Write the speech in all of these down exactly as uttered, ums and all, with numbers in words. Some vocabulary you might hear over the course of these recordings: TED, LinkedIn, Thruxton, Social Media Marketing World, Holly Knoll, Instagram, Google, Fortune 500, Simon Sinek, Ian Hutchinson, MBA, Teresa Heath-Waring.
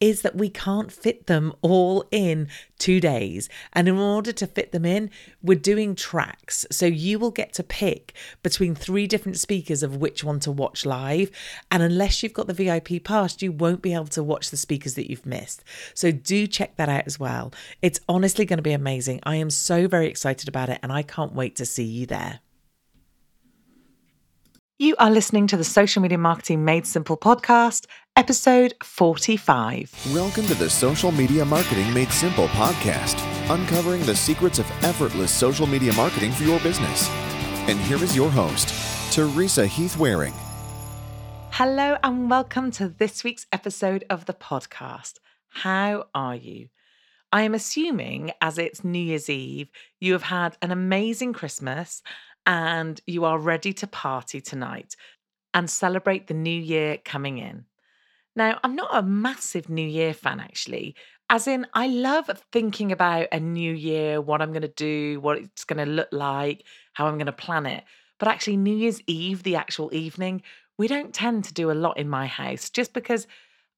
is that we can't fit them all in two days. And in order to fit them in, we're doing tracks. So you will get to pick between three different speakers of which one to watch live. And unless you've got the V I P pass, you won't be able to watch the speakers that you've missed. So do check that out as well. It's honestly going to be amazing. I am so very excited about it, and I can't wait to see you there. You are listening to the Social Media Marketing Made Simple podcast, episode forty-five. Welcome to the Social Media Marketing Made Simple podcast, uncovering the secrets of effortless social media marketing for your business. And here is your host, Teresa Heath-Waring. Hello, and welcome to this week's episode of the podcast. How are you? I am assuming, as it's New Year's Eve, you have had an amazing Christmas and you are ready to party tonight and celebrate the new year coming in. Now, I'm not a massive New Year fan, actually, as in I love thinking about a new year, what I'm going to do, what it's going to look like, how I'm going to plan it. But actually, New Year's Eve, the actual evening, we don't tend to do a lot in my house just because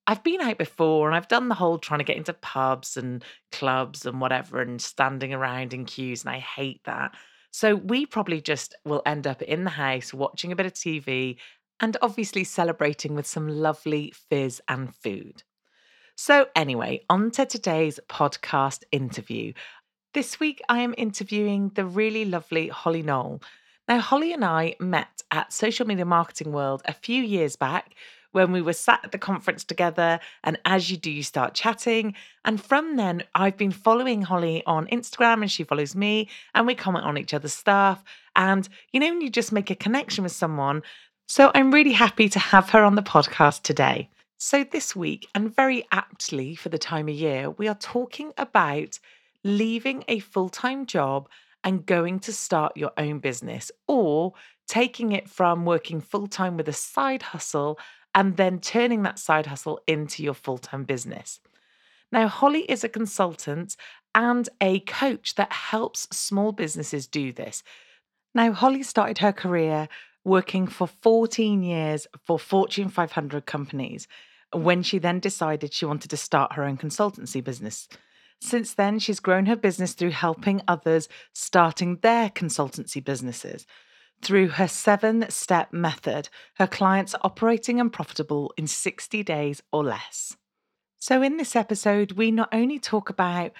I've been out before and I've done the whole trying to get into pubs and clubs and whatever and standing around in queues, and I hate that. So we probably just will end up in the house watching a bit of T V and obviously celebrating with some lovely fizz and food. So anyway, on to today's podcast interview. This week I am interviewing the really lovely Holly Knoll. Now, Holly and I met at Social Media Marketing World a few years back when we were sat at the conference together, and as you do, you start chatting. And from then, I've been following Holly on Instagram and she follows me, and we comment on each other's stuff. And, you know, you just make a connection with someone. So I'm really happy to have her on the podcast today. So this week, and very aptly for the time of year, we are talking about leaving a full-time job and going to start your own business, or taking it from working full-time with a side hustle and then turning that side hustle into your full-time business. Now, Holly is a consultant and a coach that helps small businesses do this. Now, Holly started her career working for fourteen years for Fortune five hundred companies when she then decided she wanted to start her own consultancy business. Since then, she's grown her business through helping others starting their consultancy businesses. Through her seven-step method, her clients are operating and profitable in sixty days or less. So in this episode, we not only talk about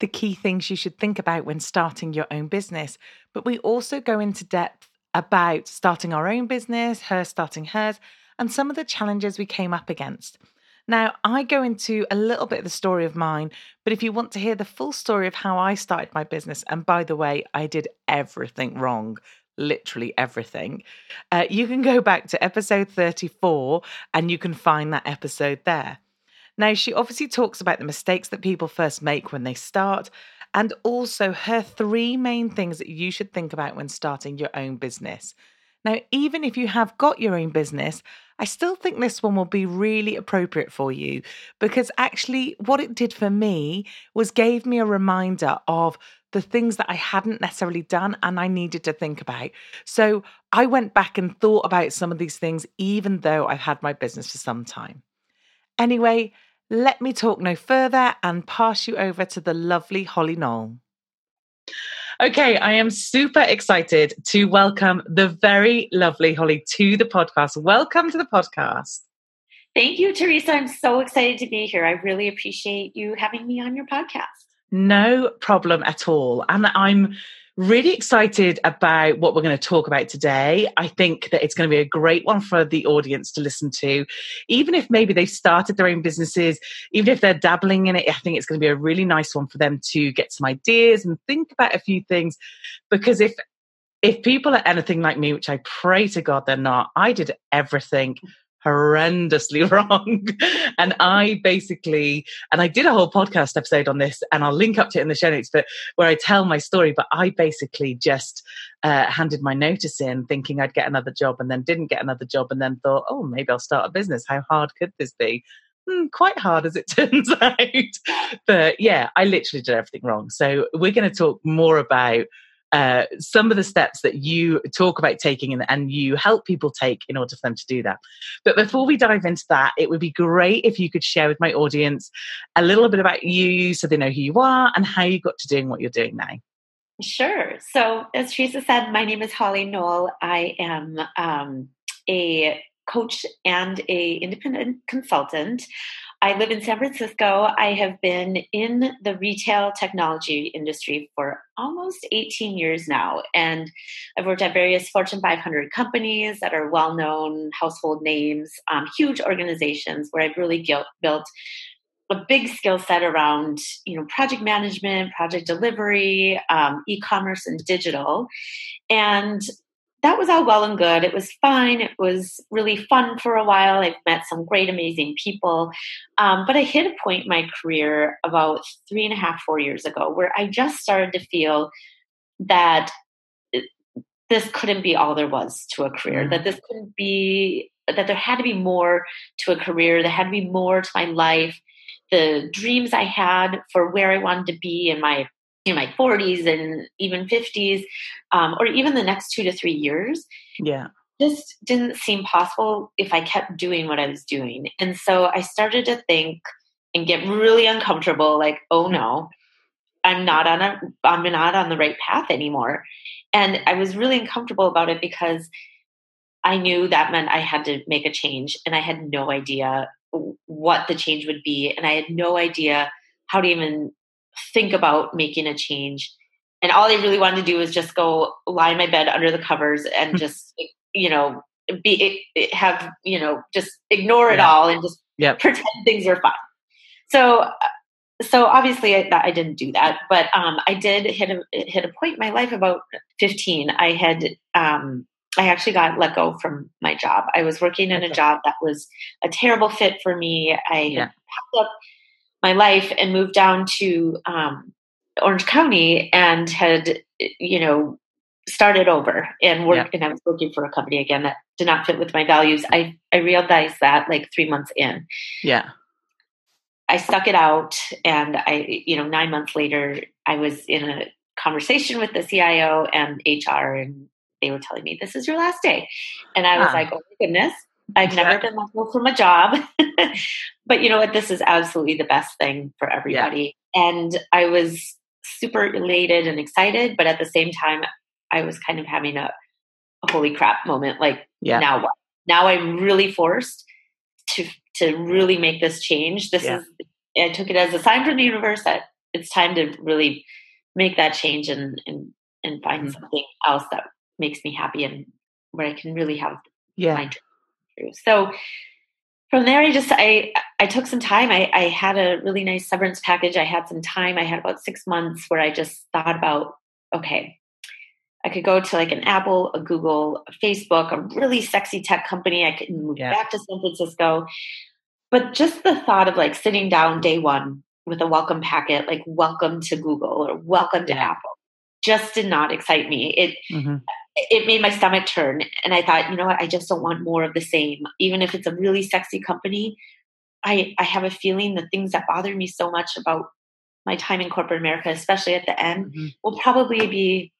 the key things you should think about when starting your own business, but we also go into depth about starting our own business, her starting hers, and some of the challenges we came up against. Now, I go into a little bit of the story of mine, but if you want to hear the full story of how I started my business, and by the way, I did everything wrong, literally everything, uh, you can go back to episode thirty-four and you can find that episode there. Now, she obviously talks about the mistakes that people first make when they start, and also her three main things that you should think about when starting your own business. Now, even if you have got your own business, I still think this one will be really appropriate for you, because actually what it did for me was gave me a reminder of the things that I hadn't necessarily done and I needed to think about. So I went back and thought about some of these things, even though I've had my business for some time. Anyway, let me talk no further and pass you over to the lovely Holly Knoll. Okay, I am super excited to welcome the very lovely Holly to the podcast. Welcome to the podcast. Thank you, Teresa. I'm so excited to be here. I really appreciate you having me on your podcast. No problem at all. And I'm really excited about what we're going to talk about today. I think that it's going to be a great one for the audience to listen to. Even if maybe they've started their own businesses, even if they're dabbling in it, I think it's going to be a really nice one for them to get some ideas and think about a few things. Because if if people are anything like me, which I pray to God they're not, I did everything horrendously wrong. And I basically, and I did a whole podcast episode on this, and I'll link up to it in the show notes, but where I tell my story, but I basically just uh, handed my notice in thinking I'd get another job, and then didn't get another job, and then thought, oh, maybe I'll start a business. How hard could this be? Mm, quite hard, as it turns out. But yeah, I literally did everything wrong. So we're going to talk more about Uh, some of the steps that you talk about taking and, and you help people take in order for them to do that. But before we dive into that, it would be great if you could share with my audience a little bit about you so they know who you are and how you got to doing what you're doing now. Sure. So as Teresa said, my name is Holly Knoll. I am um, a coach and a independent consultant. I live in San Francisco. I have been in the retail technology industry for almost eighteen years now. And I've worked at various Fortune five hundred companies that are well-known household names, um, huge organizations where I've really guilt, built a big skill set around, you know, project management, project delivery, um, e-commerce and digital. And that was all well and good. It was fine. It was really fun for a while. I've met some great, amazing people. Um, but I hit a point in my career about three and a half, four years ago where I just started to feel that this couldn't be all there was to a career, that this couldn't be, that there had to be more to a career. There had to be more to my life. The dreams I had for where I wanted to be in my in my forties and even fifties, um, or even the next two to three years, yeah, just didn't seem possible if I kept doing what I was doing. And so I started to think and get really uncomfortable, like, oh no, I'm not on a, I'm not on the right path anymore. And I was really uncomfortable about it because I knew that meant I had to make a change, and I had no idea what the change would be. And I had no idea how to even think about making a change. And all I really wanted to do was just go lie in my bed under the covers and just, you know, be, have, you know, just ignore it yeah. all and just yeah. pretend things were fine. So, so obviously I, I didn't do that, but, um, I did hit a, hit a point in my life about fifteen. I had, um, I actually got let go from my job. I was working in a job that was a terrible fit for me. I yeah. popped up my life and moved down to um, Orange County and had, you know, started over and worked. Yeah. And I was working for a company again that did not fit with my values. I, I realized that like three months in. Yeah. I stuck it out. And I, you know, nine months later, I was in a conversation with the C I O and H R, and they were telling me, this is your last day. And I was um, like, oh my goodness, I've yeah. never been let go from a job. But you know what? This is absolutely the best thing for everybody. Yeah. And I was super elated and excited, but at the same time, I was kind of having a, a holy crap moment. Like yeah. now what? Now I'm really forced to, to really make this change. This yeah. is, I took it as a sign from the universe that it's time to really make that change and, and, and find mm-hmm. something else that makes me happy and where I can really have yeah. my dream. So from there, I just, I, I took some time. I, I had a really nice severance package. I had some time. I had about six months where I just thought about, okay, I could go to like an Apple, a Google, a Facebook, a really sexy tech company. I could move yeah. back to San Francisco. But just the thought of like sitting down day one with a welcome packet, like welcome to Google or welcome to yeah. Apple, just did not excite me. It mm-hmm. it made my stomach turn. And I thought, you know what? I just don't want more of the same. Even if it's a really sexy company, I, I have a feeling the things that bother me so much about my time in corporate America, especially at the end, mm-hmm. will probably be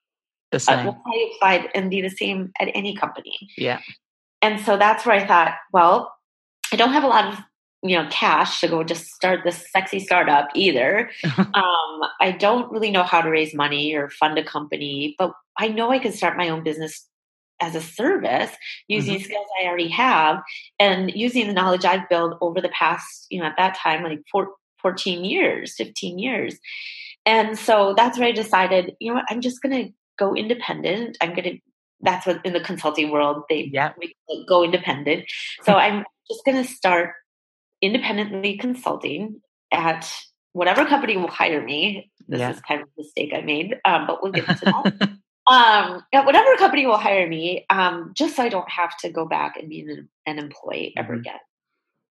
the same. Uh, will probably apply and be the same at any company. Yeah. And so that's where I thought, well, I don't have a lot of, you know, cash to go just start this sexy startup either. um, I don't really know how to raise money or fund a company, but I know I can start my own business as a service using mm-hmm. skills I already have and using the knowledge I've built over the past, you know, at that time, like four, fourteen years, fifteen years. And so that's where I decided, you know what, I'm just going to go independent. I'm going to, that's what in the consulting world, they yeah. we go independent. So I'm just going to start independently consulting at whatever company will hire me. This yeah. is kind of a mistake I made, um, but we'll get to that. um, at whatever company will hire me, um, just so I don't have to go back and be an, an employee ever mm-hmm. again.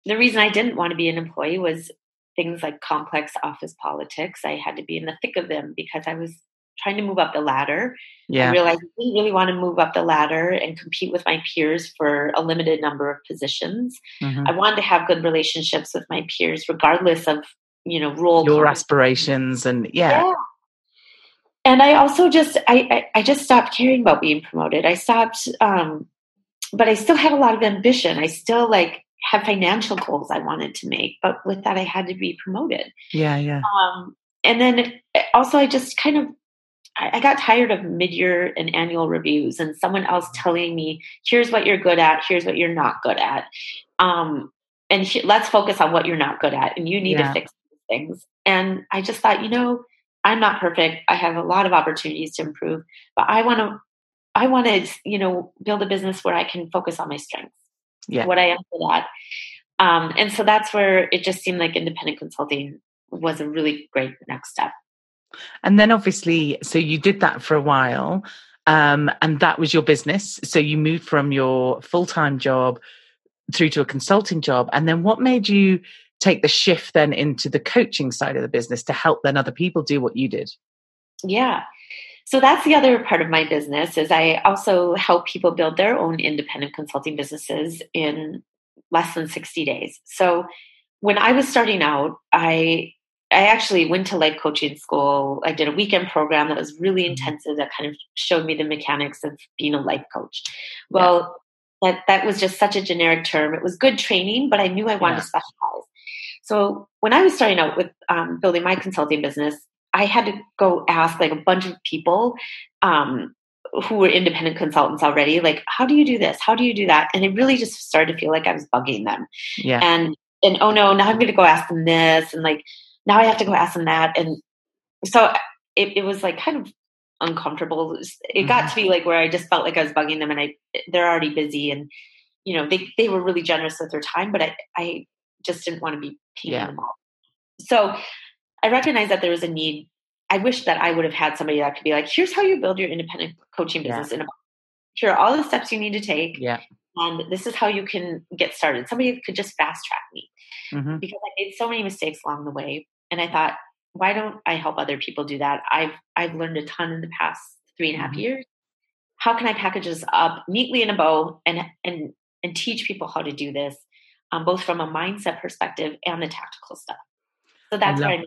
The reason I didn't want to be an employee was things like complex office politics. I had to be in the thick of them because I was trying to move up the ladder. Yeah. I realized I didn't really want to move up the ladder and compete with my peers for a limited number of positions. Mm-hmm. I wanted to have good relationships with my peers, regardless of, you know, role. Your aspirations and yeah. yeah. And I also just, I, I, I just stopped caring about being promoted. I stopped, um, but I still had a lot of ambition. I still like had financial goals I wanted to make, but with that I had to be promoted. Yeah. Yeah. Um, and then also I just kind of, I got tired of mid-year and annual reviews and someone else telling me, here's what you're good at. Here's what you're not good at. Um, and he- let's focus on what you're not good at. And you need yeah. to fix things. And I just thought, you know, I'm not perfect. I have a lot of opportunities to improve, but I want to, I want to, you know, build a business where I can focus on my strengths, yeah. what I am good at. Um, and so that's where it just seemed like independent consulting was a really great next step. And then obviously, so you did that for a while, um, and that was your business. So you moved from your full-time job through to a consulting job. And then what made you take the shift then into the coaching side of the business to help then other people do what you did? Yeah. So that's the other part of my business is I also help people build their own independent consulting businesses in less than sixty days. So when I was starting out, I... I actually went to life coaching school. I did a weekend program that was really intensive that kind of showed me the mechanics of being a life coach. Well, yeah. that, that was just such a generic term. It was good training, but I knew I wanted yeah. to specialize. So when I was starting out with um, building my consulting business, I had to go ask like a bunch of people um, who were independent consultants already, like, how do you do this? How do you do that? And it really just started to feel like I was bugging them. Yeah. And, and oh no, now I'm going to go ask them this. And like, now I have to go ask them that. And so it, it was like kind of uncomfortable. It mm-hmm. got to be like where I just felt like I was bugging them and I, they're already busy and, you know, they, they were really generous with their time, but I, I just didn't want to be paying yeah. them all. So I recognized that there was a need. I wish that I would have had somebody that could be like, here's how you build your independent coaching business. Yeah. And here are all the steps you need to take. Yeah. And this is how you can get started. Somebody could just fast track me mm-hmm. because I made so many mistakes along the way. And I thought, why don't I help other people do that? I've I've learned a ton in the past three and a half mm-hmm. years. How can I package this up neatly in a bow and and and teach people how to do this, um, both from a mindset perspective and the tactical stuff? So that's where I,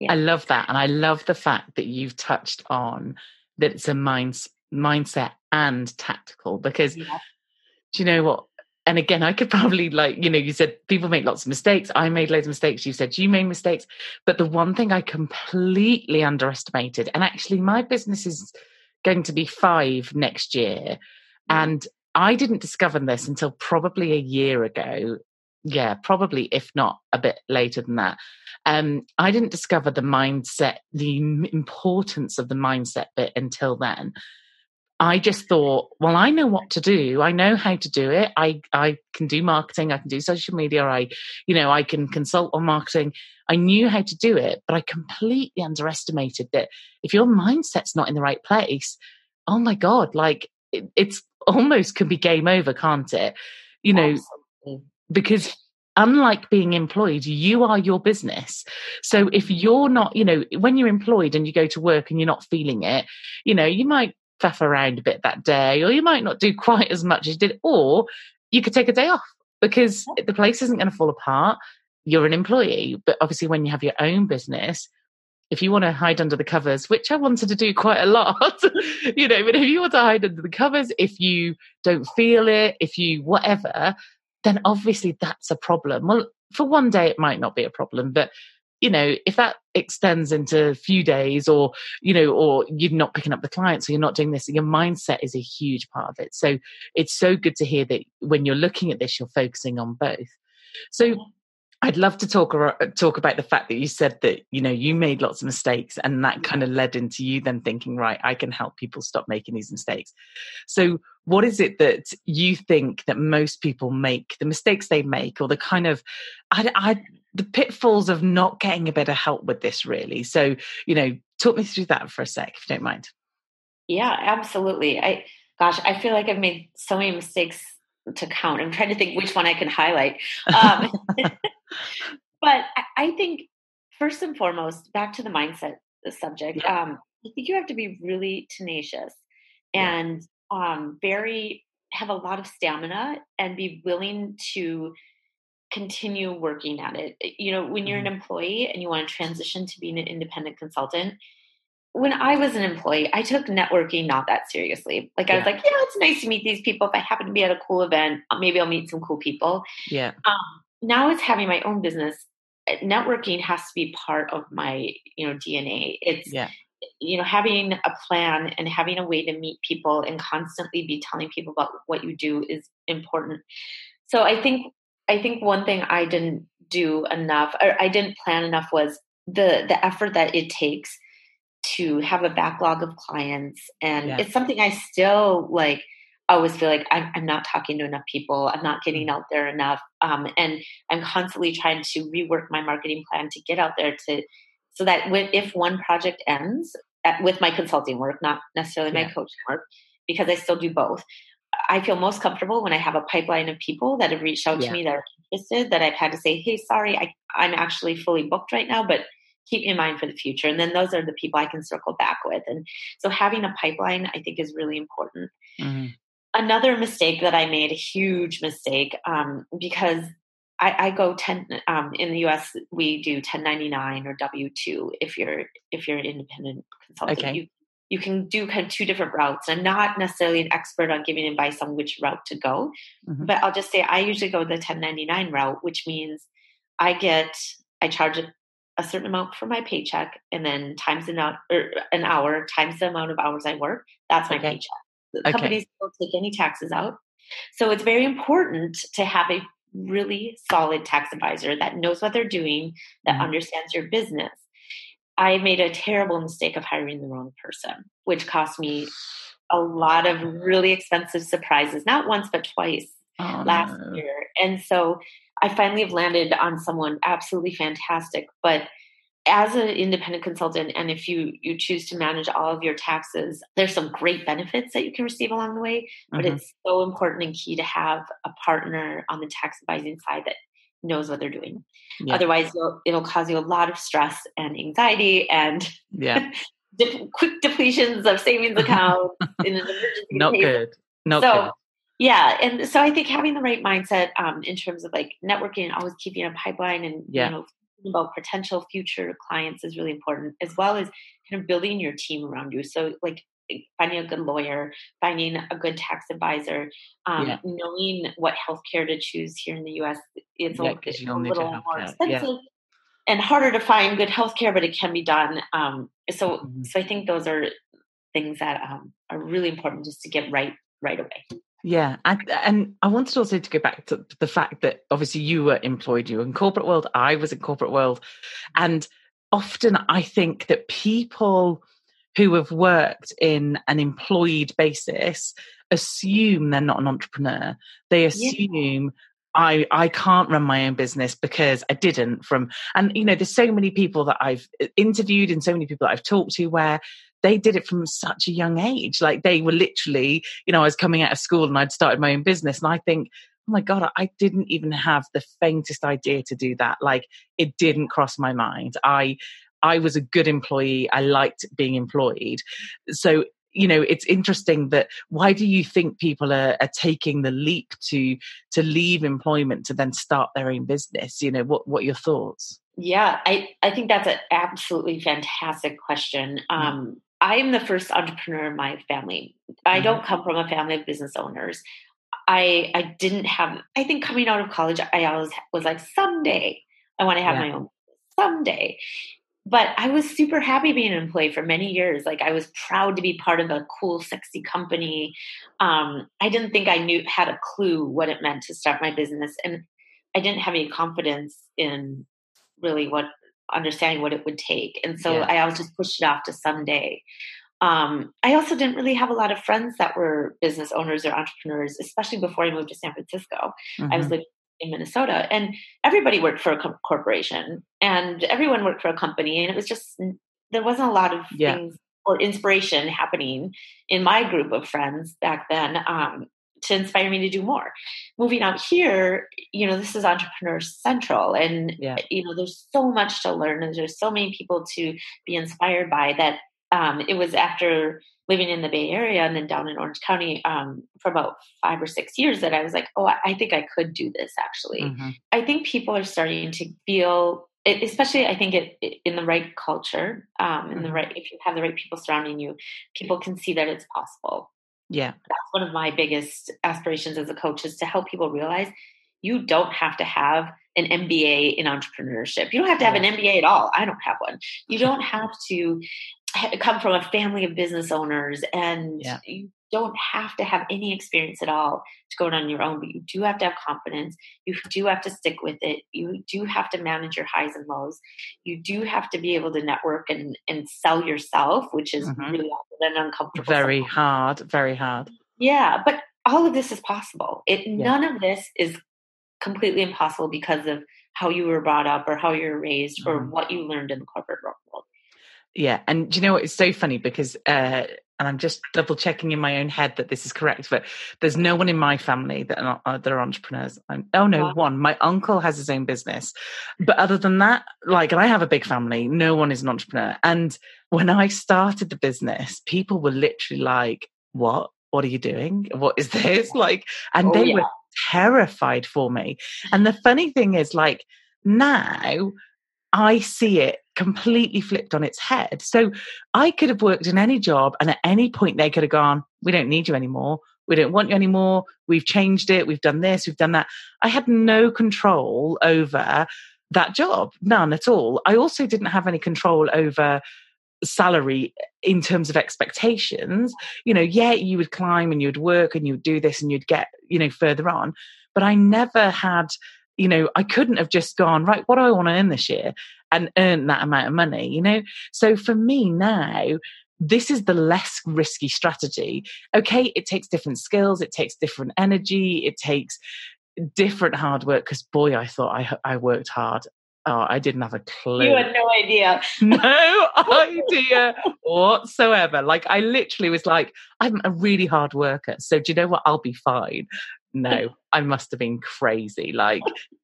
yeah. I love that. And I love the fact that you've touched on that it's a mind, mindset and tactical, because yeah. do you know what? And again, I could probably, like, you know, you said people make lots of mistakes. I made loads of mistakes. You said you made mistakes. But the one thing I completely underestimated, and actually my business is going to be five next year. And I didn't discover this until probably a year ago. Yeah, probably, if not a bit later than that. Um, I didn't discover the mindset, the importance of the mindset bit until then. I just thought, well, I know what to do. I know how to do it. I, I can do marketing. I can do social media. I, you know, I can consult on marketing. I knew how to do it, but I completely underestimated that if your mindset's not in the right place, oh my God, like it, it's almost can be game over, can't it? You know, absolutely. Because unlike being employed, you are your business. So if you're not, you know, when you're employed and you go to work and you're not feeling it, you know, you might faff around a bit that day, or you might not do quite as much as you did, or you could take a day off because the place isn't going to fall apart. You're an employee. But obviously when you have your own business, if you want to hide under the covers, which I wanted to do quite a lot, you know, but if you want to hide under the covers, if you don't feel it, if you whatever, then obviously that's a problem. Well, for one day it might not be a problem, but you know, if that extends into a few days, or, you know, or you're not picking up the clients, or you're not doing this, your mindset is a huge part of it. So it's so good to hear that when you're looking at this, you're focusing on both. So I'd love to talk, talk about the fact that you said that, you know, you made lots of mistakes, and that kind of led into you then thinking, right, I can help people stop making these mistakes. So what is it that you think that most people make, the mistakes they make, or the kind of, I, I, the pitfalls of not getting a bit of help with this, really? So, you know, talk me through that for a sec, if you don't mind. Yeah, absolutely. I, gosh, I feel like I've made so many mistakes to count. I'm trying to think which one I can highlight. Um, but I think first and foremost, back to the mindset subject, yeah. um, I think you have to be really tenacious and yeah. um, very, have a lot of stamina and be willing to continue working at it. You know, when you're an employee and you want to transition to being an independent consultant, when I was an employee, I took networking not that seriously. Like, I yeah. was like, yeah, it's nice to meet these people. If I happen to be at a cool event, maybe I'll meet some cool people. Yeah. Um, now it's having my own business. Networking has to be part of my, you know, D N A. It's, yeah. you know, having a plan and having a way to meet people and constantly be telling people about what you do is important. So I think I think one thing I didn't do enough, or I didn't plan enough, was the the effort that it takes to have a backlog of clients. And yeah. it's something I still like, always feel like I'm, I'm not talking to enough people. I'm not getting out there enough. Um, and I'm constantly trying to rework my marketing plan to get out there to, so that when, if one project ends at, with my consulting work, not necessarily yeah. my coaching work, because I still do both. I feel most comfortable when I have a pipeline of people that have reached out yeah. to me that are interested, that I've had to say, hey, sorry, I, I'm actually fully booked right now, but keep me in mind for the future. And then those are the people I can circle back with. And so having a pipeline, I think, is really important. Mm-hmm. Another mistake that I made, a huge mistake, um, because I, I go ten, um, in the U S, we do ten ninety-nine or W two. If you're, if you're an independent consultant, okay. you You can do kind of two different routes. I'm not necessarily an expert on giving advice on which route to go, mm-hmm. but I'll just say I usually go the ten ninety-nine route, which means I get, I charge a, a certain amount for my paycheck, and then times an hour, or an hour times the amount of hours I work. That's my okay. paycheck. The okay. companies don't take any taxes out. So it's very important to have a really solid tax advisor that knows what they're doing, that mm-hmm. understands your business. I made a terrible mistake of hiring the wrong person, which cost me a lot of really expensive surprises, not once, but twice oh, last no. year. And so I finally have landed on someone absolutely fantastic. But as an independent consultant, and if you, you choose to manage all of your taxes, there's some great benefits that you can receive along the way, but mm-hmm. it's so important and key to have a partner on the tax advising side that knows what they're doing. Yeah. Otherwise, it'll, it'll cause you a lot of stress and anxiety and yeah. de- quick depletions of savings accounts in an emergency. Not case. Good. Not so, good. Yeah. And so I think having the right mindset um, in terms of like networking and always keeping a pipeline and yeah. you know, about potential future clients is really important, as well as kind of building your team around you. So like finding a good lawyer, finding a good tax advisor, um, yeah. knowing what healthcare to choose here in the U S It's yeah, a, it's a little more expensive yeah. and harder to find good healthcare, but it can be done. Um, so, mm-hmm. so I think those are things that um, are really important just to get right right away. Yeah. And, and I wanted also to go back to the fact that obviously you were employed, you were in corporate world, I was in corporate world. And often I think that people who have worked in an employed basis assume they're not an entrepreneur. They assume yeah. I, I can't run my own business because I didn't from, and you know, there's so many people that I've interviewed and so many people that I've talked to where they did it from such a young age. Like they were literally, you know, I was coming out of school and I'd started my own business. And I think, oh my God, I didn't even have the faintest idea to do that. Like it didn't cross my mind. I, I was a good employee. I liked being employed. So, you know, it's interesting that why do you think people are, are taking the leap to, to leave employment to then start their own business? You know, what, what are your thoughts? Yeah, I, I think that's an absolutely fantastic question. Um, mm-hmm. I am the first entrepreneur in my family. I don't come from a family of business owners. I I didn't have, I think coming out of college, I always was like, someday I want to have yeah. my own, someday. But I was super happy being an employee for many years. Like I was proud to be part of a cool, sexy company. Um, I didn't think I knew, had a clue what it meant to start my business. And I didn't have any confidence in really what understanding what it would take. And so yeah. I always just pushed it off to someday. Um, I also didn't really have a lot of friends that were business owners or entrepreneurs, especially before I moved to San Francisco. Mm-hmm. I was living in Minnesota and everybody worked for a co- corporation and everyone worked for a company. And it was just, there wasn't a lot of yeah. things or inspiration happening in my group of friends back then um, to inspire me to do more. Moving out here, you know, this is Entrepreneur Central and, yeah. you know, there's so much to learn and there's so many people to be inspired by that. Um, it was after living in the Bay Area and then down in Orange County um, for about five or six years that I was like, oh, I, I think I could do this actually. Mm-hmm. I think people are starting to feel, especially I think it, it, in the right culture, um, in mm-hmm. the right, if you have the right people surrounding you, people can see that it's possible. Yeah. That's one of my biggest aspirations as a coach is to help people realize you don't have to have an M B A in entrepreneurship. You don't have to have an M B A at all. I don't have one. You don't have to come from a family of business owners and yeah. you don't have to have any experience at all to go it on your own, but you do have to have confidence. You do have to stick with it. You do have to manage your highs and lows. You do have to be able to network and, and sell yourself, which is mm-hmm. really awkward and uncomfortable. Very sometimes. hard, very hard. Yeah. But all of this is possible. It, yeah. None of this is completely impossible because of how you were brought up or how you were raised mm-hmm. or what you learned in the corporate world. Yeah. And do you know what? It's so funny because, uh, and I'm just double checking in my own head that this is correct, but there's no one in my family that are, uh, that are entrepreneurs. I'm, oh no, wow. one, my uncle has his own business. But other than that, like, and I have a big family, no one is an entrepreneur. And when I started the business, people were literally like, what, what are you doing? What is this? Like, and oh, they yeah. were terrified for me. And the funny thing is like now I see it completely flipped on its head. So I could have worked in any job and at any point they could have gone, we don't need you anymore. We don't want you anymore. We've changed it. We've done this. We've done that. I had no control over that job. None at all. I also didn't have any control over salary in terms of expectations. You know, yeah, you would climb and you'd work and you'd do this and you'd get, you know, further on. But I never had, you know, I couldn't have just gone, right, what do I want to earn this year? And earn that amount of money, you know? So for me now, this is the less risky strategy. Okay, it takes different skills. It takes different energy. It takes different hard work because, boy, I thought I, I worked hard. Oh, I didn't have a clue. You had no idea. No idea whatsoever. Like, I literally was like, I'm a really hard worker. So do you know what? I'll be fine. No, I must have been crazy. Like,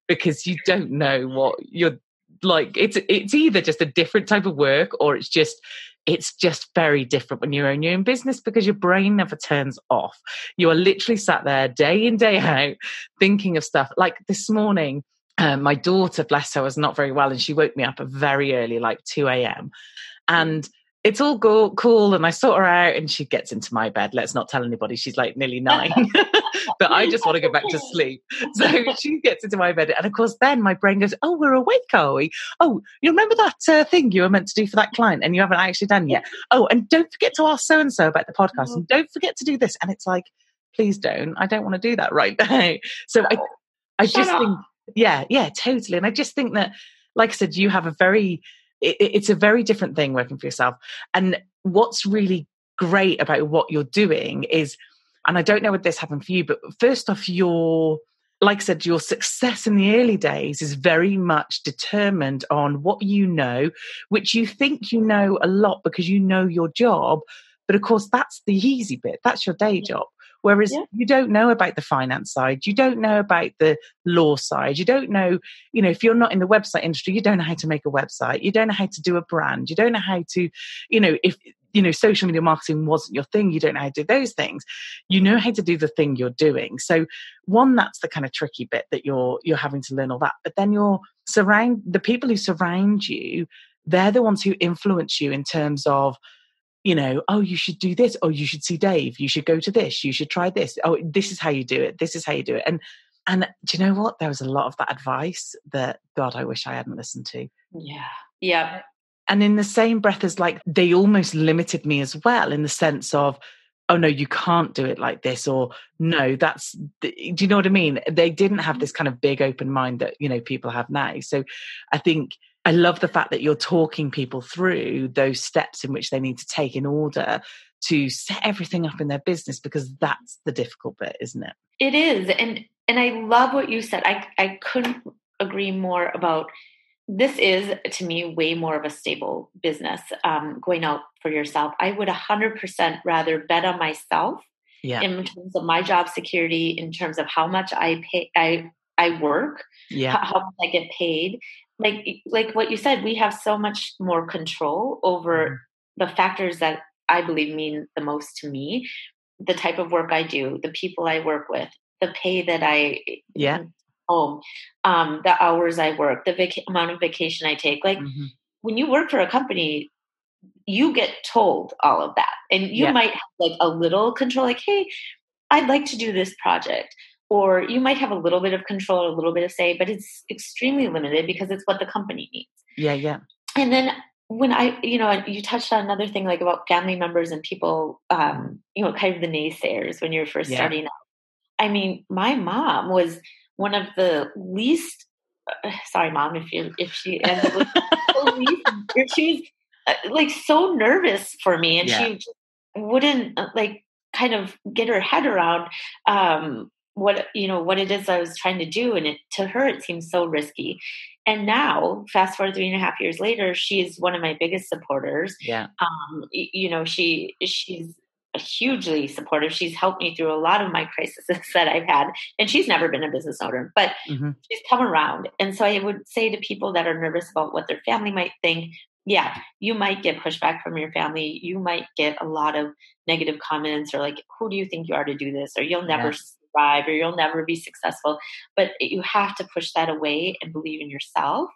because you don't know what you're like. It's it's either just a different type of work or it's just it's just very different when you own your own business because your brain never turns off. You are literally sat there day in, day out thinking of stuff. Like this morning, Uh, my daughter, bless her, was not very well, and she woke me up very early, like two a.m. And it's all go- cool, and I sort her out, and she gets into my bed. Let's not tell anybody. She's like nearly nine, but I just want to go back to sleep. So she gets into my bed, and of course, then my brain goes, "Oh, we're awake, are we? Oh, you remember that uh, thing you were meant to do for that client, and you haven't actually done yet? Oh, and don't forget to ask so and so about the podcast, and don't forget to do this." And it's like, please don't. I don't want to do that right now. So I, I Shut just up. think. Yeah, yeah, totally. And I just think that, like I said, you have a very, it, it's a very different thing working for yourself. And what's really great about what you're doing is, and I don't know what this happened for you, but first off, your, like I said, your success in the early days is very much determined on what you know, which you think you know a lot because you know your job. But of course, that's the easy bit. That's your day job. Whereas yeah. you don't know about the finance side, you don't know about the law side, you don't know, you know, if you're not in the website industry, you don't know how to make a website, you don't know how to do a brand, you don't know how to, you know, if, you know, social media marketing wasn't your thing, you don't know how to do those things. You know how to do the thing you're doing. So one, that's the kind of tricky bit that you're, you're having to learn all that, but then you're surround the people who surround you, they're the ones who influence you in terms of, you know, oh, you should do this. Oh, you should see Dave. You should go to this. You should try this. Oh, this is how you do it. This is how you do it. And and do you know what? There was a lot of that advice that, God, I wish I hadn't listened to. Yeah. Yeah. And in the same breath as like, they almost limited me as well in the sense of, oh, no, you can't do it like this. Or no, that's, do you know what I mean? They didn't have this kind of big open mind that, you know, people have now. So I think, I love the fact that you're talking people through those steps in which they need to take in order to set everything up in their business, because that's the difficult bit, isn't it? It is. And and I love what you said. I, I couldn't agree more about this is, to me, way more of a stable business um, going out for yourself. I would one hundred percent rather bet on myself yeah. in terms of my job security, in terms of how much I pay, I, I work, yeah. how, how much I get paid. Like, like what you said, we have so much more control over the factors that I believe mean the most to me, the type of work I do, the people I work with, the pay that I yeah. own, um, the hours I work, the vac- amount of vacation I take. Like mm-hmm. when you work for a company, you get told all of that, and you yeah. might have like a little control, like, hey, I'd like to do this project. Or you might have a little bit of control, a little bit of say, but it's extremely limited because it's what the company needs. Yeah, yeah. And then when I, you know, you touched on another thing like about family members and people, um, you know, kind of the naysayers when you're first yeah. starting out. I mean, my mom was one of the least, uh, sorry, mom, if you, if she ended up with the least, she was uh, like so nervous for me, and yeah. she wouldn't uh, like kind of get her head around, um, what, you know, what it is I was trying to do. And it, to her, it seems so risky. And now fast forward three and a half years later, she's one of my biggest supporters. Yeah. Um, you know, she, she's hugely supportive. She's helped me through a lot of my crises that I've had, and she's never been a business owner, but mm-hmm. she's come around. And so I would say to people that are nervous about what their family might think, yeah, you might get pushback from your family. You might get a lot of negative comments, or like, who do you think you are to do this? Or you'll never yeah. or you'll never be successful. But you have to push that away and believe in yourself,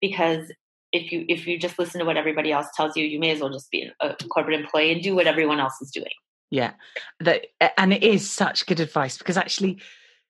because if you if you just listen to what everybody else tells you, you may as well just be a corporate employee and do what everyone else is doing. Yeah, that, and it is such good advice, because actually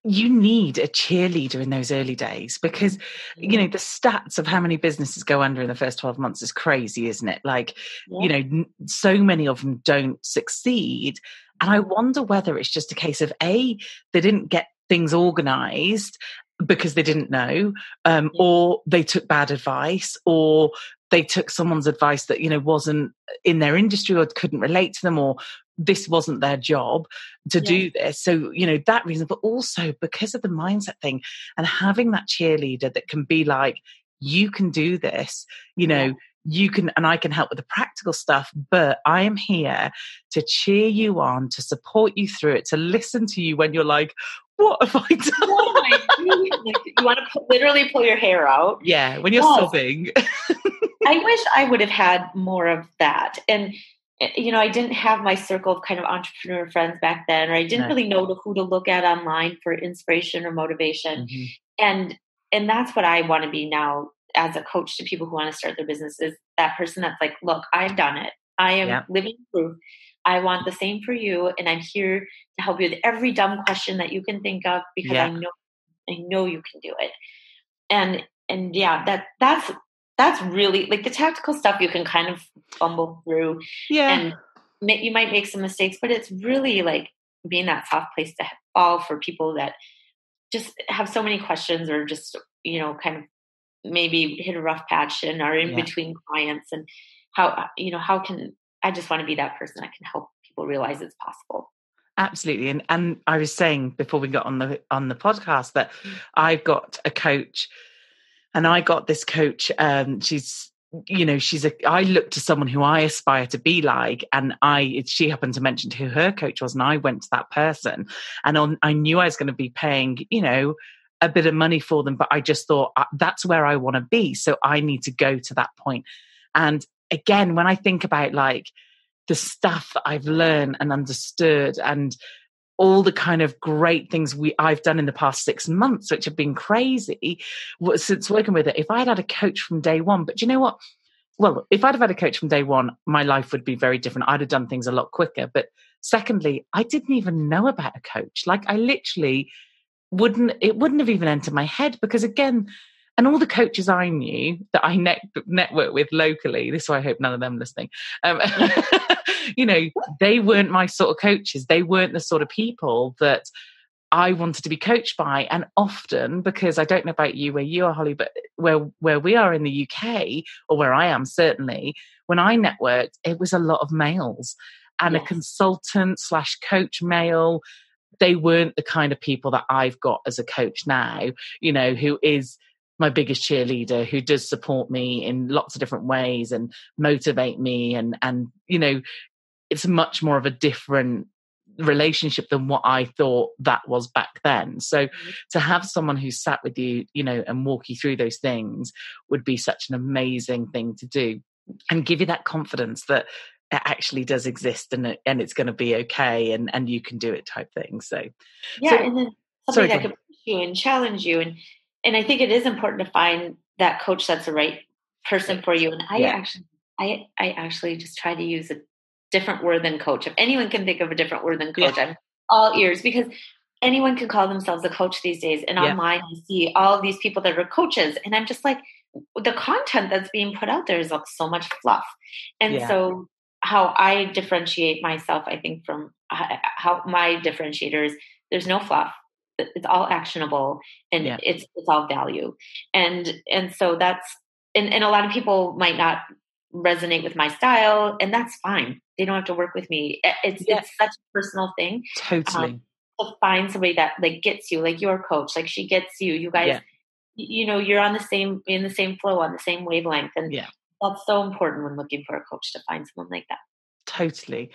you need a cheerleader in those early days, because, you know, the stats of how many businesses go under in the first twelve months is crazy, isn't it? Like, yeah. you know, so many of them don't succeed. And I wonder whether it's just a case of, A, they didn't get things organized because they didn't know, um, yeah. or they took bad advice, or they took someone's advice that, you know, wasn't in their industry or couldn't relate to them, or this wasn't their job to yeah. do this. So, you know, that reason, but also because of the mindset thing and having that cheerleader that can be like, you can do this, you know, yeah. you can, and I can help with the practical stuff, but I am here to cheer you on, to support you through it, to listen to you when you're like, what have I done? What am I doing? Like, you want to pull, literally pull your hair out. Yeah, when you're yes. sobbing. I wish I would have had more of that. And, you know, I didn't have my circle of kind of entrepreneur friends back then, or I didn't no. really know who to look at online for inspiration or motivation. Mm-hmm. And and that's what I want to be now as a coach to people who want to start their business, is that person that's like, look, I've done it. I am yeah. living proof. I want the same for you. And I'm here to help you with every dumb question that you can think of, because yeah. I know, I know you can do it. And, and yeah, that that's, that's really like the tactical stuff you can kind of fumble through yeah. and ma- you might make some mistakes, but it's really like being that soft place to fall for people that just have so many questions, or just, you know, kind of maybe hit a rough patch and are in yeah. between clients. And how, you know, how can, I just want to be that person that can help people realize it's possible. Absolutely. And and I was saying before we got on the on the podcast that I've got a coach, and I got this coach. Um, she's, you know, she's a, I look to someone who I aspire to be like, and I, she happened to mention who her coach was, and I went to that person, and on, I knew I was going to be paying, you know, a bit of money for them, but I just thought that's where I want to be. So I need to go to that point. And again, when I think about like the stuff that I've learned and understood, and all the kind of great things we I've done in the past six months, which have been crazy since working with it. If I'd had a coach from day one, but you know what? Well, if I'd have had a coach from day one, my life would be very different. I'd have done things a lot quicker. But secondly, I didn't even know about a coach. Like I literally wouldn't, it wouldn't have even entered my head, because again, and all the coaches I knew that I ne- network with locally, this is why I hope none of them listening, um, you know, they weren't my sort of coaches. They weren't the sort of people that I wanted to be coached by. And often, because I don't know about you where you are, Holly, but where, where we are in the U K, or where I am certainly, when I networked, it was a lot of males and yes. a consultant slash coach male. They weren't the kind of people that I've got as a coach now, you know, who is my biggest cheerleader, who does support me in lots of different ways and motivate me. And, and, you know, it's much more of a different relationship than what I thought that was back then. So mm-hmm. to have someone who sat with you, you know, and walk you through those things would be such an amazing thing to do, and give you that confidence that it actually does exist, and, and it's going to be okay, and, and you can do it type thing. So, yeah. So, and then somebody sorry, that could push you and challenge you. And, And I think it is important to find that coach that's the right person for you. And I yeah. actually, I, I actually just try to use a different word than coach. If anyone can think of a different word than coach, yeah. I'm all ears, because anyone can call themselves a coach these days. And yeah. online, I see all of these people that are coaches, and I'm just like, the content that's being put out there is like so much fluff. And yeah. so how I differentiate myself, I think, from how my differentiator is, there's no fluff. It's all actionable, and yeah. it's, it's all value. And, and so that's, and, and a lot of people might not resonate with my style, and that's fine. They don't have to work with me. It's, yeah. it's such a personal thing. Totally. Um, to find somebody that like gets you, like your coach, like she gets you, you guys, yeah. you know, you're on the same, in the same flow, on the same wavelength. And yeah. that's so important when looking for a coach, to find someone like that. Totally.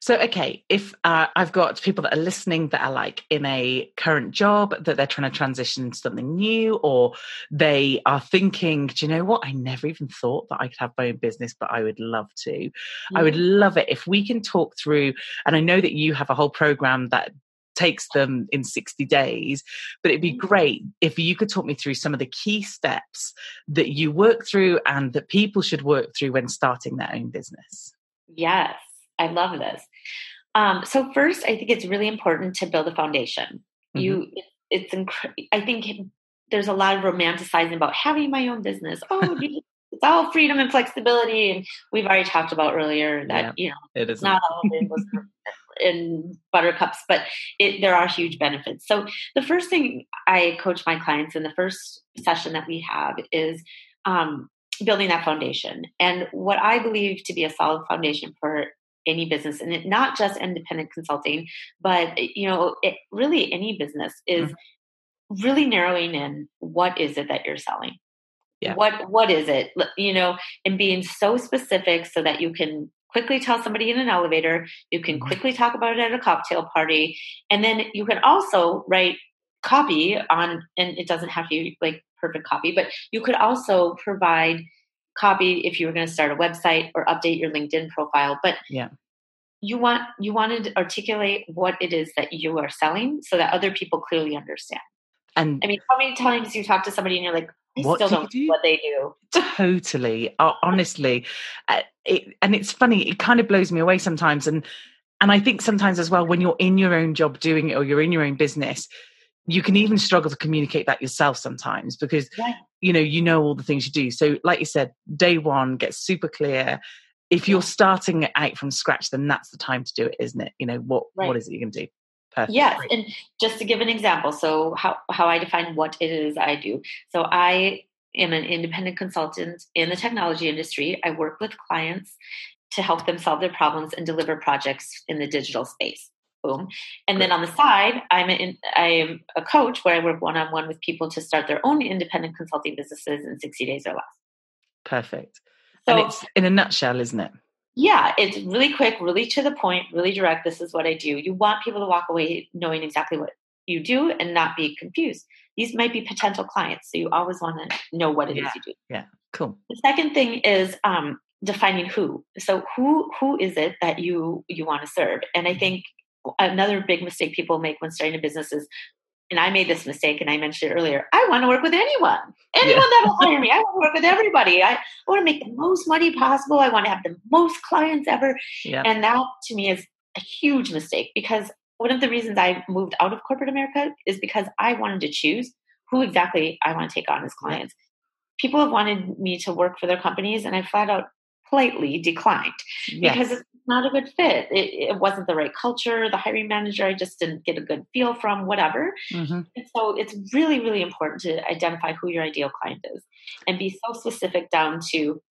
So, okay, if uh, I've got people that are listening that are like in a current job, that they're trying to transition to something new, or they are thinking, do you know what? I never even thought that I could have my own business, but I would love to. Mm-hmm. I would love it if we can talk through, and I know that you have a whole program that takes them in sixty days, but it'd be great if you could talk me through some of the key steps that you work through and that people should work through when starting their own business. Yes. I love this. Um, so first, I think it's really important to build a foundation. Mm-hmm. You, it's inc- I think there's a lot of romanticizing about having my own business. Oh, it's all freedom and flexibility, and we've already talked about earlier that yeah, you know it is not all of it was in buttercups, but it, there are huge benefits. So the first thing I coach my clients in the first session that we have is. Um, building that foundation. And what I believe to be a solid foundation for any business, and it, not just independent consulting, but you know, it, really any business is mm-hmm. really narrowing in what is it that you're selling? Yeah. What what is it? You know, and being so specific so that you can quickly tell somebody in an elevator, you can quickly talk about it at a cocktail party, and then you can also write copy on, and it doesn't have to be like perfect copy, but you could also provide copy if you were going to start a website or update your LinkedIn profile. But yeah. you want you want to articulate what it is that you are selling so that other people clearly understand. And I mean, how many times you talk to somebody and you're like, I what still do don't do? What they do. Totally. Oh, honestly. Uh, it, and it's funny. It kind of blows me away sometimes. And, and I think sometimes as well, when you're in your own job doing it or you're in your own business, you can even struggle to communicate that yourself sometimes because, yeah. you know, you know all the things you do. So like you said, day one gets super clear. If you're starting out from scratch, then that's the time to do it, isn't it? You know, what, right. what is it you can do? Perfect. Yes. Great. And just to give an example, so how, how I define what it is I do. So I am an independent consultant in the technology industry. I work with clients to help them solve their problems and deliver projects in the digital space. Boom. And Great. Then on the side, I'm a, I am a coach where I work one-on-one with people to start their own independent consulting businesses in sixty days or less. Perfect. So, and it's in a nutshell, isn't it? Yeah, it's really quick, really to the point, really direct. This is what I do. You want people to walk away knowing exactly what you do and not be confused. These might be potential clients, so you always want to know what it yeah, is you do. Yeah, cool. The second thing is um, defining who. So who who is it that you, you want to serve? And I think another big mistake people make when starting a business is, and I made this mistake and I mentioned it earlier, I want to work with anyone, anyone yeah. that will hire me. I want to work with everybody. I, I want to make the most money possible. I want to have the most clients ever. Yeah. And that to me is a huge mistake because one of the reasons I moved out of corporate America is because I wanted to choose who exactly I want to take on as clients. People have wanted me to work for their companies and I flat out politely declined yes. because it's not a good fit. It, it wasn't the right culture. The hiring manager, I just didn't get a good feel from, whatever. Mm-hmm. And so it's really, really important to identify who your ideal client is and be so specific down to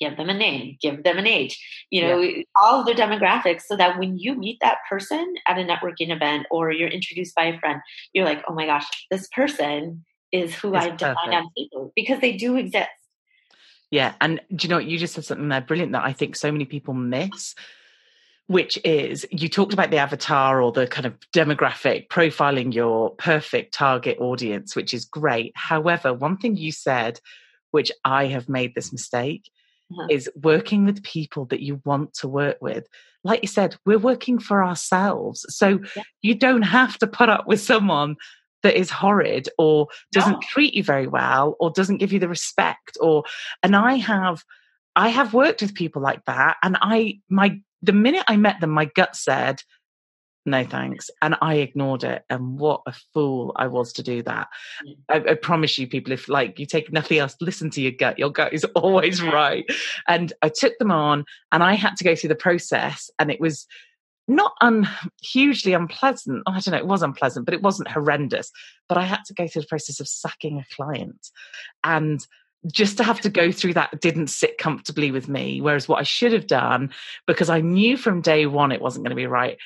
give them a name, give them an age, you know, yeah. all of their demographics so that when you meet that person at a networking event or you're introduced by a friend, you're like, oh my gosh, this person is who it's I defined on paper because they do exist. Yeah. And do you know what? You just said something there brilliant that I think so many people miss, which is you talked about the avatar or the kind of demographic profiling your perfect target audience, which is great. However, one thing you said, which I have made this mistake, uh-huh. is working with people that you want to work with. Like you said, we're working for ourselves. So yeah. you don't have to put up with someone that is horrid or doesn't no. treat you very well or doesn't give you the respect or, and I have, I have worked with people like that. And I, my, the minute I met them, my gut said, no, thanks. And I ignored it. And what a fool I was to do that. I, I promise you people, if like you take nothing else, listen to your gut, your gut is always right. And I took them on and I had to go through the process and it was, Not un, hugely unpleasant. Oh, I don't know. It was unpleasant, but it wasn't horrendous. But I had to go through the process of sacking a client. And just to have to go through that didn't sit comfortably with me. Whereas what I should have done, because I knew from day one it wasn't going to be right.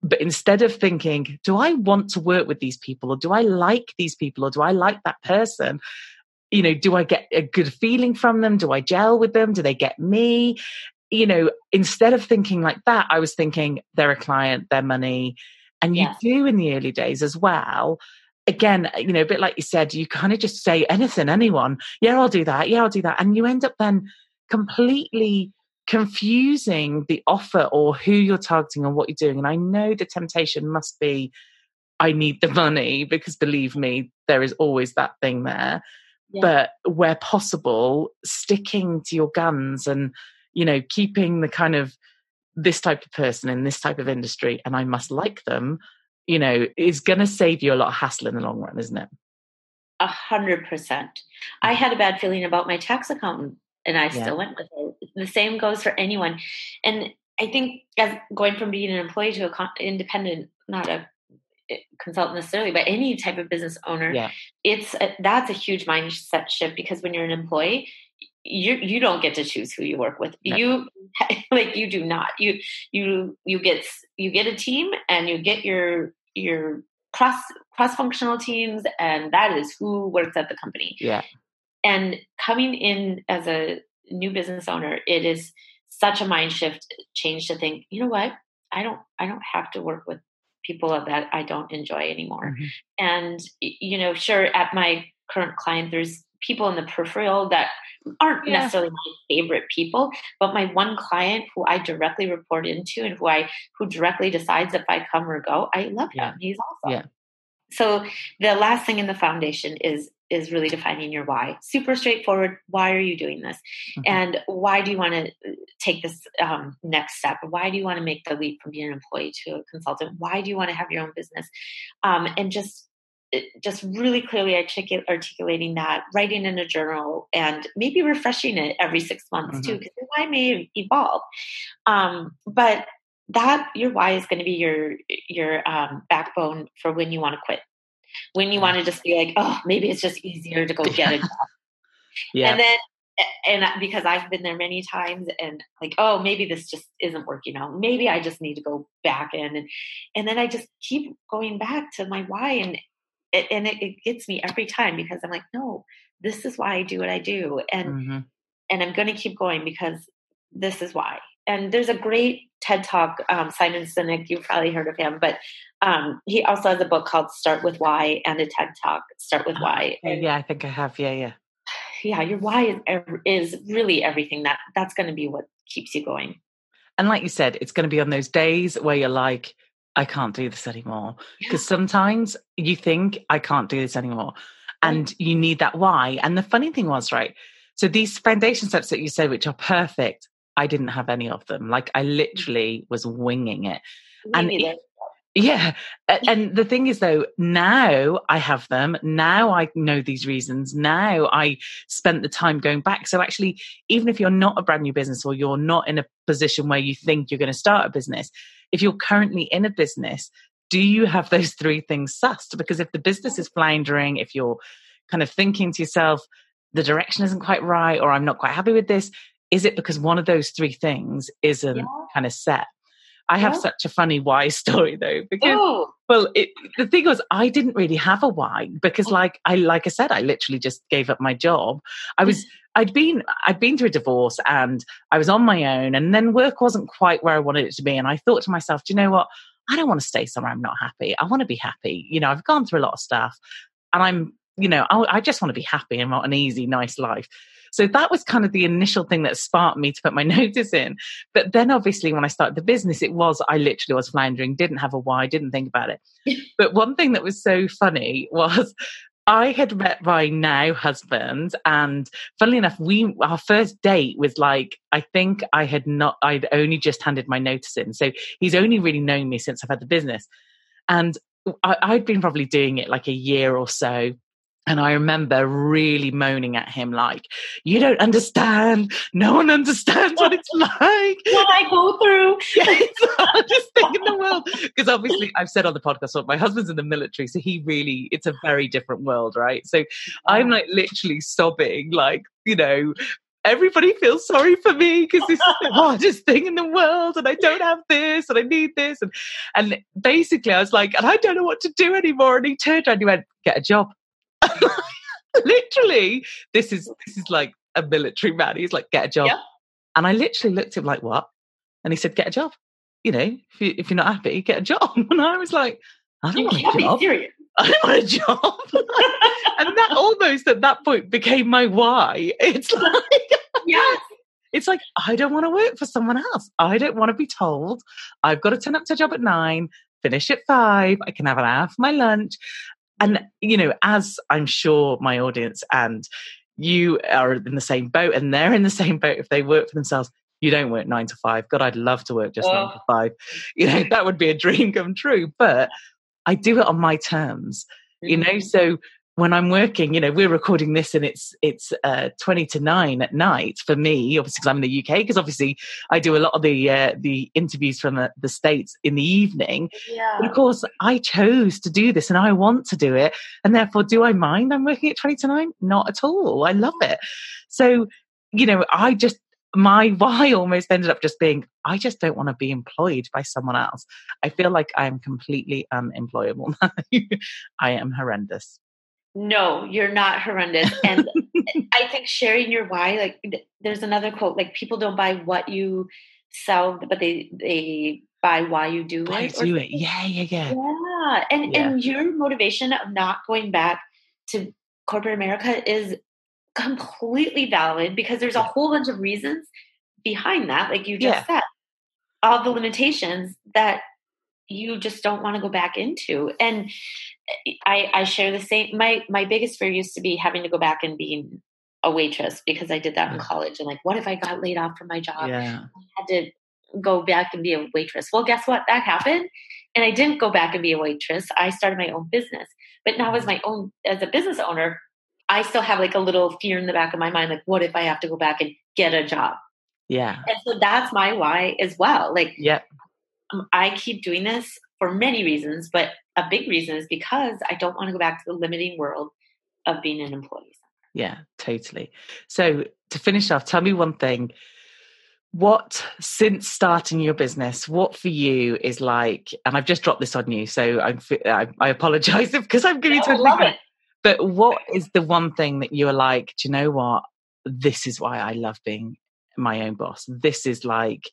But instead of thinking, do I want to work with these people? Or do I like these people? Or do I like that person? You know, do I get a good feeling from them? Do I gel with them? Do they get me? You know, instead of thinking like that, I was thinking they're a client, they're money. And you yes. do in the early days as well. Again, you know, a bit like you said, you kind of just say anything, anyone. Yeah, I'll do that. Yeah, I'll do that. And you end up then completely confusing the offer or who you're targeting and what you're doing. And I know the temptation must be, I need the money, because believe me, there is always that thing there. Yeah. But where possible, sticking to your guns and, you know, keeping the kind of this type of person in this type of industry and I must like them, you know, is going to save you a lot of hassle in the long run, isn't it? A hundred percent. I had a bad feeling about my tax accountant and I yeah. still went with it. The same goes for anyone. And I think as going from being an employee to an independent, not a consultant necessarily, but any type of business owner, yeah. it's a, that's a huge mindset shift because when you're an employee, You you don't get to choose who you work with. No. You like you do not. You you you get you get a team and you get your your cross cross functional teams and that is who works at the company. Yeah. And coming in as a new business owner, it is such a mind shift change to think, you know what? I don't I don't have to work with people that I don't enjoy anymore. Mm-hmm. And you know, sure, at my current client, there's people in the peripheral that aren't yeah. necessarily my favorite people, but my one client who I directly report into and who I, who directly decides if I come or go, I love him. Yeah. He's awesome. Yeah. So the last thing in the foundation is is really defining your why. Super straightforward. Why are you doing this? Mm-hmm. And why do you want to take this um, next step? Why do you want to make the leap from being an employee to a consultant? Why do you want to have your own business? Um, and just just really clearly articul- articulating that, writing in a journal, and maybe refreshing it every six months mm-hmm. too, because the why may evolve. Um, but that, your why is going to be your, your um, backbone for when you want to quit. When you want to just be like, oh, maybe it's just easier to go get a job. Yeah. And then, and because I've been there many times and like, oh, maybe this just isn't working out. Maybe I just need to go back in. And, and then I just keep going back to my why. And, and it, it gets me every time because I'm like, no, this is why I do what I do. And, mm-hmm. and I'm going to keep going because this is why. And there's a great TED Talk, um, Simon Sinek, you've probably heard of him, but um, he also has a book called Start With Why and a TED Talk, Start With Why. And yeah, I think I have. Yeah, yeah. Yeah, your why is, is really everything. That That's going to be what keeps you going. And like you said, it's going to be on those days where you're like, I can't do this anymore. Because yeah. sometimes you think, I can't do this anymore. And mm-hmm. you need that why. And the funny thing was, right, so these foundation steps that you said, which are perfect, I didn't have any of them. Like I literally was winging it. Really? And yeah. And the thing is though, now I have them. Now I know these reasons. Now I spent the time going back. So actually, even if you're not a brand new business or you're not in a position where you think you're going to start a business, if you're currently in a business, do you have those three things sussed? Because if the business is floundering, if you're kind of thinking to yourself, the direction isn't quite right, or I'm not quite happy with this, is it because one of those three things isn't yeah. kind of set? I yeah. have such a funny why story though, because Ooh. well, it, the thing was, I didn't really have a why because, like I like I said, I literally just gave up my job. I was, I'd been, I'd been through a divorce, and I was on my own, and then work wasn't quite where I wanted it to be, and I thought to myself, do you know what? I don't want to stay somewhere I'm not happy. I want to be happy. You know, I've gone through a lot of stuff, and I'm, you know, I, I just want to be happy and want an easy, nice life. So that was kind of the initial thing that sparked me to put my notice in. But then obviously when I started the business, it was, I literally was floundering, didn't have a why, didn't think about it. But one thing that was so funny was I had met my now husband, and funnily enough, we, our first date was like, I think I had not, I'd only just handed my notice in. So he's only really known me since I've had the business. And I, I'd been probably doing it like a year or so. And I remember really moaning at him, like, you don't understand. No one understands what it's like. What I go through. Yes, I'm just thinking the world. Because obviously I've said on the podcast, my husband's in the military. So he really, it's a very different world, right? So I'm like literally sobbing, like, you know, everybody feels sorry for me because this is the hardest thing in the world, and I don't have this, and I need this. And, and basically I was like, and I don't know what to do anymore. And he turned around and he went, get a job. Literally, this is this is like a military man. He's like, get a job. Yeah. And I literally looked at him like, what? And he said, get a job. You know, if, you, if you're not happy, get a job. And I was like, I don't you want can't a job. Be serious. I don't want a job. And that almost at that point became my why. It's like, yes. It's like, I don't want to work for someone else. I don't want to be told I've got to turn up to a job at nine, finish at five. I can have an hour for my lunch. And, you know, as I'm sure my audience and you are in the same boat, and they're in the same boat if they work for themselves, you don't work nine to five. God, I'd love to work just oh. nine to five. You know, that would be a dream come true. But I do it on my terms, you know. So when I'm working, you know, we're recording this and it's it's uh, twenty to nine at night for me, obviously, because I'm in the U K, because obviously I do a lot of the uh, the interviews from the, the States in the evening. Yeah. But of course, I chose to do this and I want to do it. And therefore, do I mind I'm working at twenty to nine? Not at all. I love it. So, you know, I just, my why almost ended up just being, I just don't want to be employed by someone else. I feel like I am completely unemployable now. I am horrendous. No, you're not horrendous. And I think sharing your why, like there's another quote, like people don't buy what you sell, but they, they buy why you do why it. Why do it. Yeah, yeah, yeah. Yeah. And, yeah. and your motivation of not going back to corporate America is completely valid because there's a whole bunch of reasons behind that. Like you just yeah. said, all the limitations that you just don't want to go back into. And I, I share the same. My, my biggest fear used to be having to go back and being a waitress, because I did that in college. And like, what if I got laid off from my job? Yeah. I had to go back and be a waitress. Well, guess what? That happened. And I didn't go back and be a waitress. I started my own business, but now as my own, as a business owner, I still have like a little fear in the back of my mind. Like, what if I have to go back and get a job? Yeah. And so that's my why as well. Like, yep. I keep doing this for many reasons, but a big reason is because I don't want to go back to the limiting world of being an employee. Yeah, totally. So to finish off, tell me one thing. What, since starting your business, what for you is like, and I've just dropped this on you, so I'm, I, I apologize because I'm giving you no, totally it. But what is the one thing that you are like, do you know what? This is why I love being my own boss. This is like,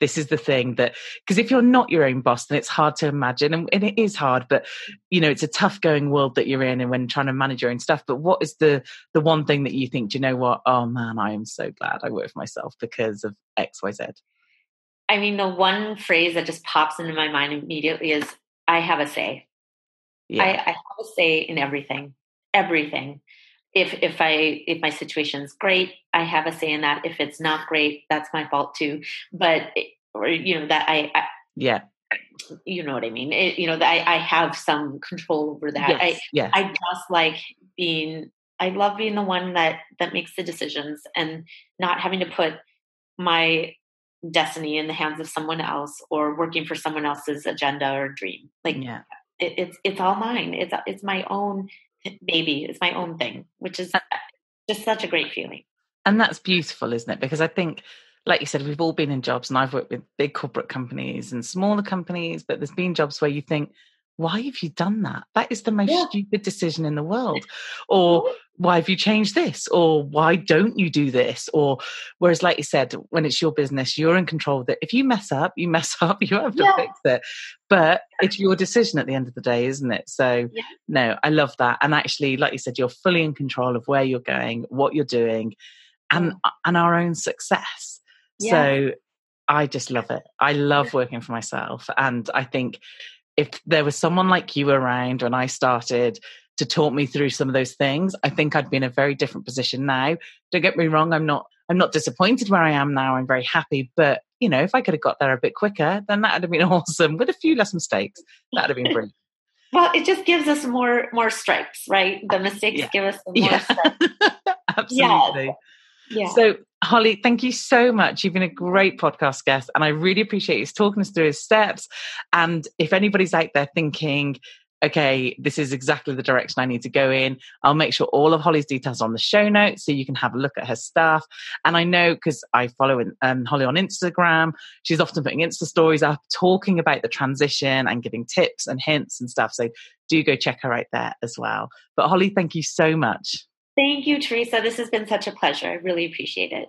this is the thing that, because if you're not your own boss, then it's hard to imagine. And, and it is hard, but, you know, it's a tough going world that you're in and when trying to manage your own stuff. But what is the the one thing that you think, do you know what? Oh, man, I am so glad I work for myself because of X, Y, Z. I mean, the one phrase that just pops into my mind immediately is, I have a say. Yeah. I, I have a say in everything, everything. If if I if my situation's great, I have a say in that. If it's not great, that's my fault too. But or you know that I, I yeah, you know what I mean. It, you know that I, I have some control over that. Yes, I yes. I just like being. I love being the one that that makes the decisions and not having to put my destiny in the hands of someone else or working for someone else's agenda or dream. Like yeah. it, it's it's all mine. It's it's my own. Baby, it's my own thing, which is just such a great feeling. And that's beautiful, isn't it? Because I think, like you said, we've all been in jobs, and I've worked with big corporate companies and smaller companies, but there's been jobs where you think, why have you done that? That is the most yeah. stupid decision in the world. Or why have you changed this? Or why don't you do this? Or whereas, like you said, when it's your business, you're in control of it. If you mess up, you mess up, you have to yeah. fix it. But it's your decision at the end of the day, isn't it? So yeah. no, I love that. And actually, like you said, you're fully in control of where you're going, what you're doing, and, and our own success. Yeah. So I just love it. I love working for myself. And I think if there was someone like you around when I started to talk me through some of those things, I think I'd be in a very different position now. Don't get me wrong. I'm not, I'm not disappointed where I am now. I'm very happy, but you know, if I could have got there a bit quicker, then that would have been awesome with a few less mistakes. That would have been brilliant. Well, it just gives us more, more stripes, right? The mistakes yeah. give us more yeah. stripes. Absolutely. Yeah. Yeah. So Holly, thank you so much. You've been a great podcast guest and I really appreciate you talking us through his steps. And if anybody's out there thinking, okay, this is exactly the direction I need to go in, I'll make sure all of Holly's details are on the show notes so you can have a look at her stuff. And I know because I follow um, Holly on Instagram, she's often putting Insta stories up, talking about the transition and giving tips and hints and stuff. So do go check her out there as well. But Holly, thank you so much. Thank you, Teresa. This has been such a pleasure. I really appreciate it.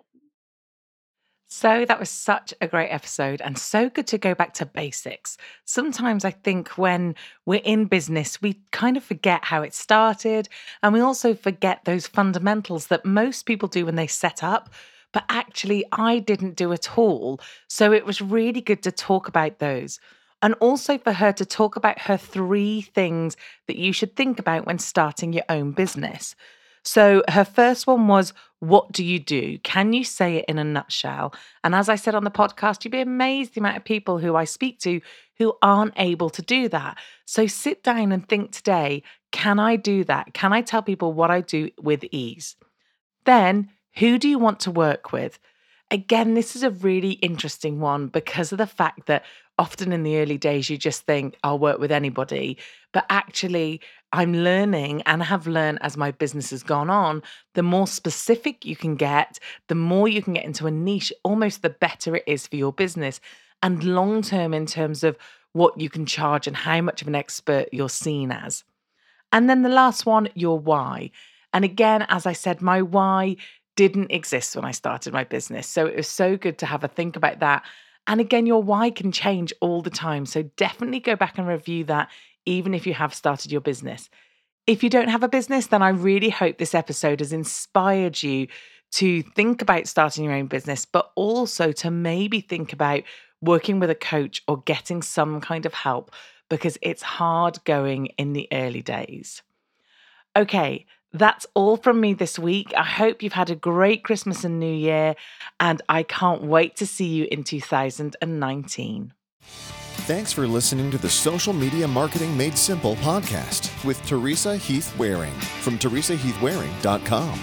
So that was such a great episode and so good to go back to basics. Sometimes I think when we're in business, we kind of forget how it started and we also forget those fundamentals that most people do when they set up. But actually, I didn't do at all. So it was really good to talk about those. And also for her to talk about her three things that you should think about when starting your own business. So her first one was, what do you do? Can you say it in a nutshell? And as I said on the podcast, you'd be amazed the amount of people who I speak to who aren't able to do that. So sit down and think today, can I do that? Can I tell people what I do with ease? Then, who do you want to work with? Again, this is a really interesting one because of the fact that often in the early days, you just think, I'll work with anybody. But actually, I'm learning and have learned as my business has gone on, the more specific you can get, the more you can get into a niche, almost the better it is for your business. And long term in terms of what you can charge and how much of an expert you're seen as. And then the last one, your why. And again, as I said, my why didn't exist when I started my business. So it was so good to have a think about that. And again, your why can change all the time. So definitely go back and review that, even if you have started your business. If you don't have a business, then I really hope this episode has inspired you to think about starting your own business, but also to maybe think about working with a coach, or getting some kind of help, because it's hard going in the early days. Okay, that's all from me this week. I hope you've had a great Christmas and New Year, and I can't wait to see you in two thousand nineteen. Thanks for listening to the Social Media Marketing Made Simple podcast with Teresa Heath Waring from teresa heath waring dot com.